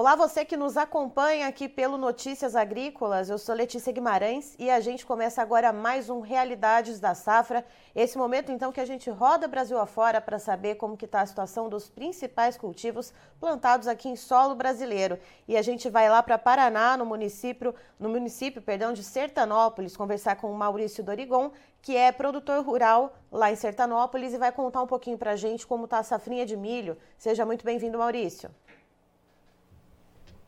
Olá, você que nos acompanha aqui pelo Notícias Agrícolas, eu sou Letícia Guimarães e a gente começa agora mais um Realidades da Safra, esse momento então que a gente roda Brasil afora para saber como que está a situação dos principais cultivos plantados aqui em solo brasileiro. E a gente vai lá para Paraná, no município, de Sertanópolis, conversar com o Maurício Dorigon, que é produtor rural lá em Sertanópolis e vai contar um pouquinho para a gente como está a safrinha de milho. Seja muito bem-vindo, Maurício.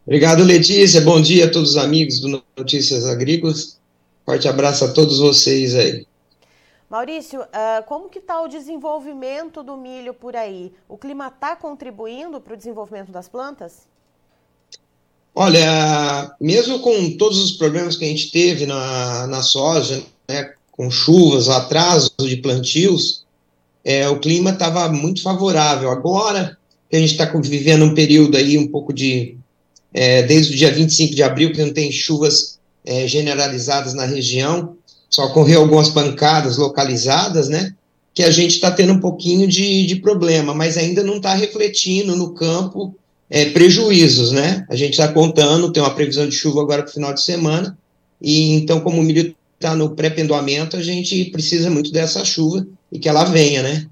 Obrigado, Letícia. Bom dia a todos os amigos do Notícias Agrícolas. Forte abraço a todos vocês aí. Maurício, como que está o desenvolvimento do milho por aí? O clima está contribuindo para o desenvolvimento das plantas? Olha, mesmo com todos os problemas que a gente teve na soja, né, com chuvas, atraso de plantios, o clima estava muito favorável. Agora, a gente está vivendo um período aí um pouco de... desde o dia 25 de abril, que não tem chuvas generalizadas na região, só ocorreu algumas pancadas localizadas, né, que a gente está tendo um pouquinho de problema, mas ainda não está refletindo no campo prejuízos, né, a gente está contando, tem uma previsão de chuva agora para o final de semana, e então como o milho está no pré-pendoamento, a gente precisa muito dessa chuva e que ela venha, né.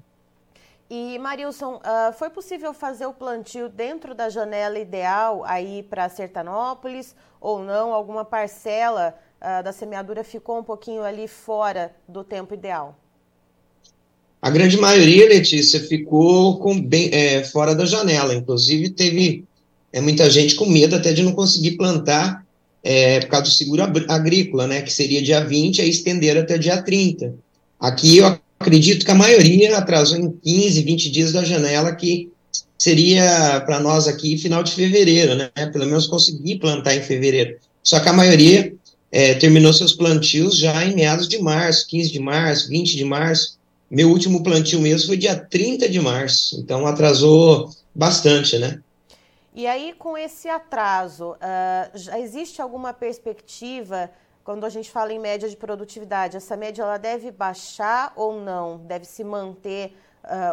E, Marilson, foi possível fazer o plantio dentro da janela ideal aí para Sertanópolis ou não? Alguma parcela da semeadura ficou um pouquinho ali fora do tempo ideal? A grande maioria, Letícia, ficou fora da janela. Inclusive, teve muita gente com medo até de não conseguir plantar por causa do seguro agrícola, né, que seria dia 20, aí estenderam até dia 30. Aqui eu acredito que a maioria atrasou em 15, 20 dias da janela, que seria para nós aqui final de fevereiro, né? Pelo menos conseguir plantar em fevereiro. Só que a maioria terminou seus plantios já em meados de março, 15 de março, 20 de março. Meu último plantio mesmo foi dia 30 de março, então atrasou bastante, né? E aí, com esse atraso, já existe alguma perspectiva? Quando a gente fala em média de produtividade, essa média ela deve baixar ou não? Deve se manter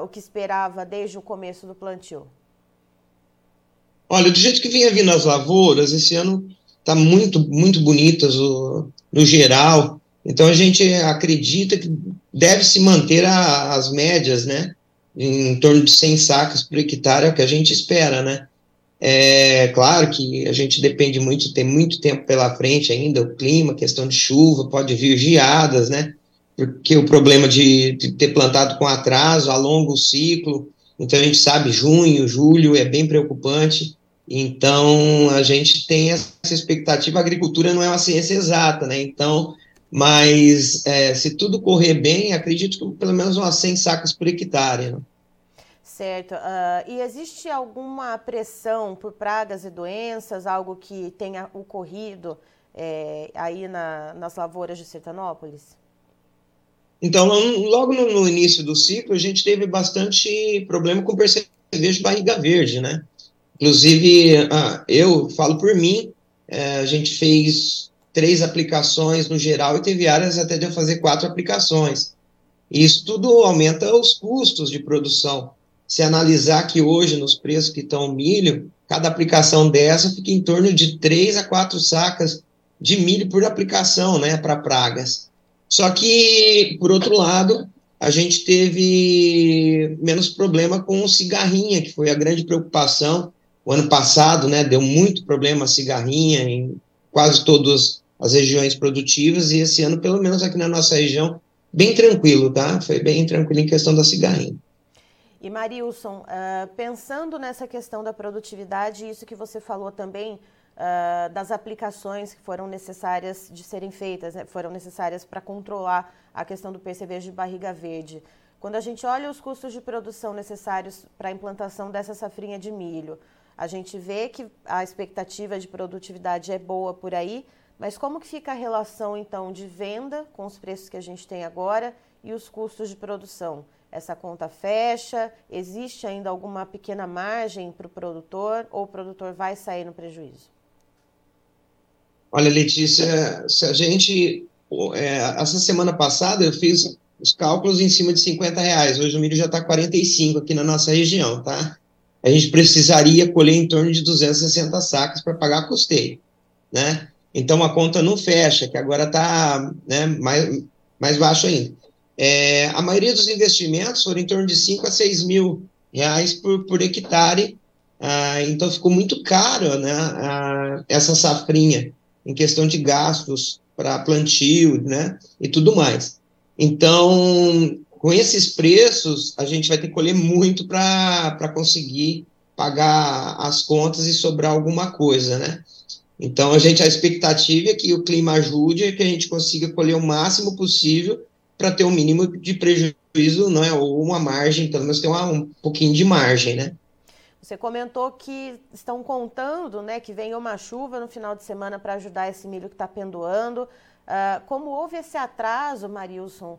o que esperava desde o começo do plantio? Olha, do jeito que vinha vindo as lavouras, esse ano está muito, muito bonitas no geral. Então a gente acredita que deve se manter as médias, né? Em torno de 100 sacas por hectare é o que a gente espera, né? É claro que a gente depende muito, tem muito tempo pela frente ainda, o clima, questão de chuva, pode vir geadas, né, porque o problema de ter plantado com atraso alonga o ciclo, então a gente sabe, junho, julho é bem preocupante, então a gente tem essa expectativa, a agricultura não é uma ciência exata, né, então, mas se tudo correr bem, acredito que pelo menos umas 100 sacas por hectare, né? Certo. E existe alguma pressão por pragas e doenças, algo que tenha ocorrido aí nas lavouras de Sertanópolis? Então, logo no início do ciclo, a gente teve bastante problema com percevejo de barriga verde, né? Inclusive, eu falo por mim, a gente fez 3 aplicações no geral e teve áreas até de eu fazer 4 aplicações. E isso tudo aumenta os custos de produção. Se analisar que hoje, nos preços que estão o milho, cada aplicação dessa fica em torno de 3 a 4 sacas de milho por aplicação, né, para pragas. Só que, por outro lado, a gente teve menos problema com o cigarrinha, que foi a grande preocupação. O ano passado, né, deu muito problema a cigarrinha em quase todas as regiões produtivas, e esse ano, pelo menos aqui na nossa região, bem tranquilo, tá? Foi bem tranquilo em questão da cigarrinha. E Marilson, pensando nessa questão da produtividade, isso que você falou também das aplicações que foram necessárias de serem feitas, né, foram necessárias para controlar a questão do percevejo de barriga verde. Quando a gente olha os custos de produção necessários para a implantação dessa safrinha de milho, a gente vê que a expectativa de produtividade é boa por aí, mas como que fica a relação então de venda com os preços que a gente tem agora e os custos de produção? Essa conta fecha? Existe ainda alguma pequena margem para o produtor ou o produtor vai sair no prejuízo? Olha, Letícia, se a gente... essa semana passada eu fiz os cálculos em cima de R$50, hoje o milho já está R$45 aqui na nossa região, tá? a gente precisaria colher em torno de 260 sacas para pagar custeio, né? Então, a conta não fecha, que agora está, né, mais baixo ainda. A maioria dos investimentos foram em torno de 5 a 6 mil reais por hectare, então ficou muito caro, né, essa safrinha, em questão de gastos para plantio, né, e tudo mais. Então, com esses preços, a gente vai ter que colher muito para conseguir pagar as contas e sobrar alguma coisa, né? Então, a expectativa é que o clima ajude e que a gente consiga colher o máximo possível para ter o mínimo de prejuízo, não é? Ou uma margem, pelo menos ter um pouquinho de margem, né? Você comentou que estão contando, né, que venha uma chuva no final de semana para ajudar esse milho que está pendoando. Como houve esse atraso, Marilson,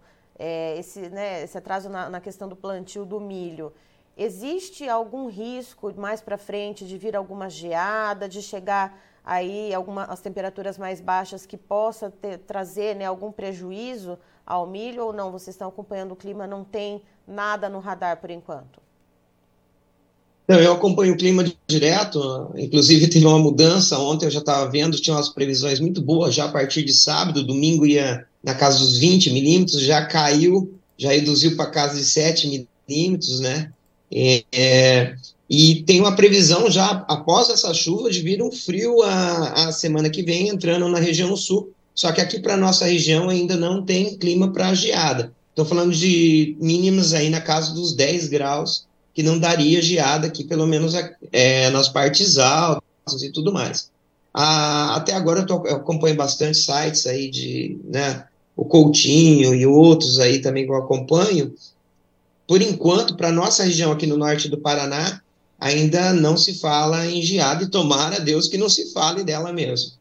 esse atraso na questão do plantio do milho, existe algum risco mais para frente de vir alguma geada, de chegar aí as temperaturas mais baixas que possa trazer, né, algum prejuízo ao milho, ou não? Vocês estão acompanhando o clima, não tem nada no radar por enquanto? Não, eu acompanho o clima direto, inclusive teve uma mudança, ontem eu já estava vendo, tinha umas previsões muito boas, já a partir de sábado, domingo ia na casa dos 20 milímetros, já caiu, já reduziu para casa de 7 milímetros, né? E tem uma previsão já, após essa chuva, de vir um frio a semana que vem, entrando na região sul, só que aqui para a nossa região ainda não tem clima para geada. Estou falando de mínimas aí na casa dos 10 graus, que não daria geada aqui, pelo menos nas partes altas e tudo mais. Até agora eu acompanho bastante sites aí de, né, o Coutinho e outros aí também que eu acompanho. Por enquanto, para a nossa região aqui no norte do Paraná, ainda não se fala em geada, e tomara a Deus que não se fale dela mesmo.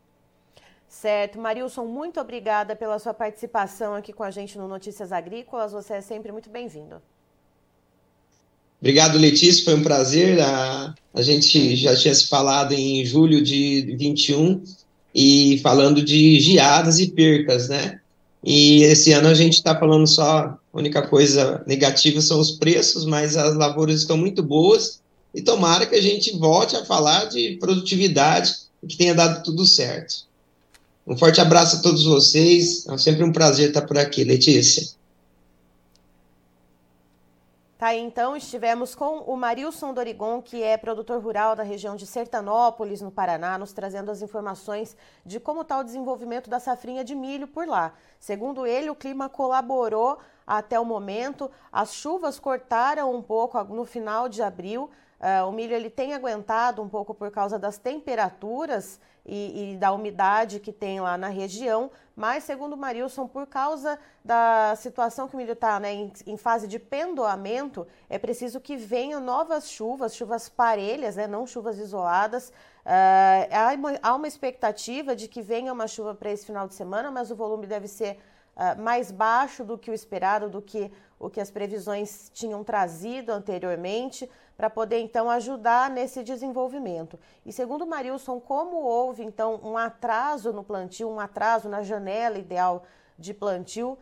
Certo. Marilson, muito obrigada pela sua participação aqui com a gente no Notícias Agrícolas. Você é sempre muito bem-vindo. Obrigado, Letícia, foi um prazer. A gente já tinha se falado em julho de 21, e falando de geadas e percas, né? E esse ano a gente está falando só, a única coisa negativa são os preços, mas as lavouras estão muito boas, e tomara que a gente volte a falar de produtividade e que tenha dado tudo certo. Um forte abraço a todos vocês, é sempre um prazer estar por aqui, Letícia. Tá, então estivemos com o Marilson Dorigon, que é produtor rural da região de Sertanópolis, no Paraná, nos trazendo as informações de como está o desenvolvimento da safrinha de milho por lá. Segundo ele, o clima colaborou até o momento, as chuvas cortaram um pouco no final de abril, o milho ele tem aguentado um pouco por causa das temperaturas e da umidade que tem lá na região, mas, segundo o Marilson, por causa da situação que o milho está, né, em fase de pendoamento, é preciso que venham novas chuvas, chuvas parelhas, né, não chuvas isoladas. Há uma expectativa de que venha uma chuva para esse final de semana, mas o volume deve ser mais baixo do que o esperado, do que o que as previsões tinham trazido anteriormente, para poder, então, ajudar nesse desenvolvimento. E, segundo o Marilson, como houve, então, um atraso no plantio, um atraso na janela ideal de plantio,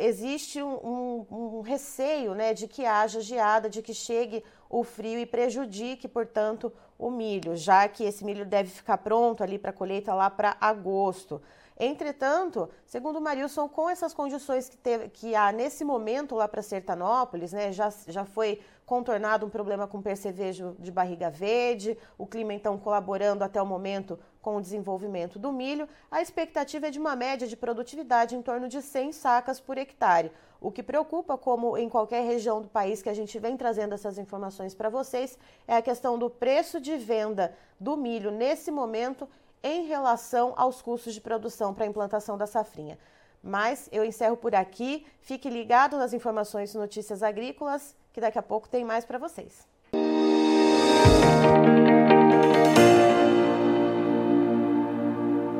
existe um receio, né, de que haja geada, de que chegue o frio e prejudique, portanto, o milho, já que esse milho deve ficar pronto ali para colheita lá para agosto. Entretanto, segundo o Marilson, com essas condições que há nesse momento lá para Sertanópolis, né, já foi contornado um problema com percevejo de barriga verde, o clima então colaborando até o momento com o desenvolvimento do milho, a expectativa é de uma média de produtividade em torno de 100 sacas por hectare. O que preocupa, como em qualquer região do país que a gente vem trazendo essas informações para vocês, é a questão do preço de venda do milho nesse momento em relação aos custos de produção para a implantação da safrinha. Mas eu encerro por aqui. Fique ligado nas informações e Notícias Agrícolas, que daqui a pouco tem mais para vocês.